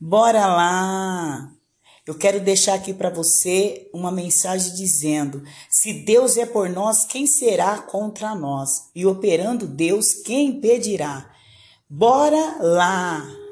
Bora lá! Eu quero deixar aqui para você uma mensagem dizendo: se Deus é por nós, quem será contra nós? E operando Deus, quem impedirá? Bora lá!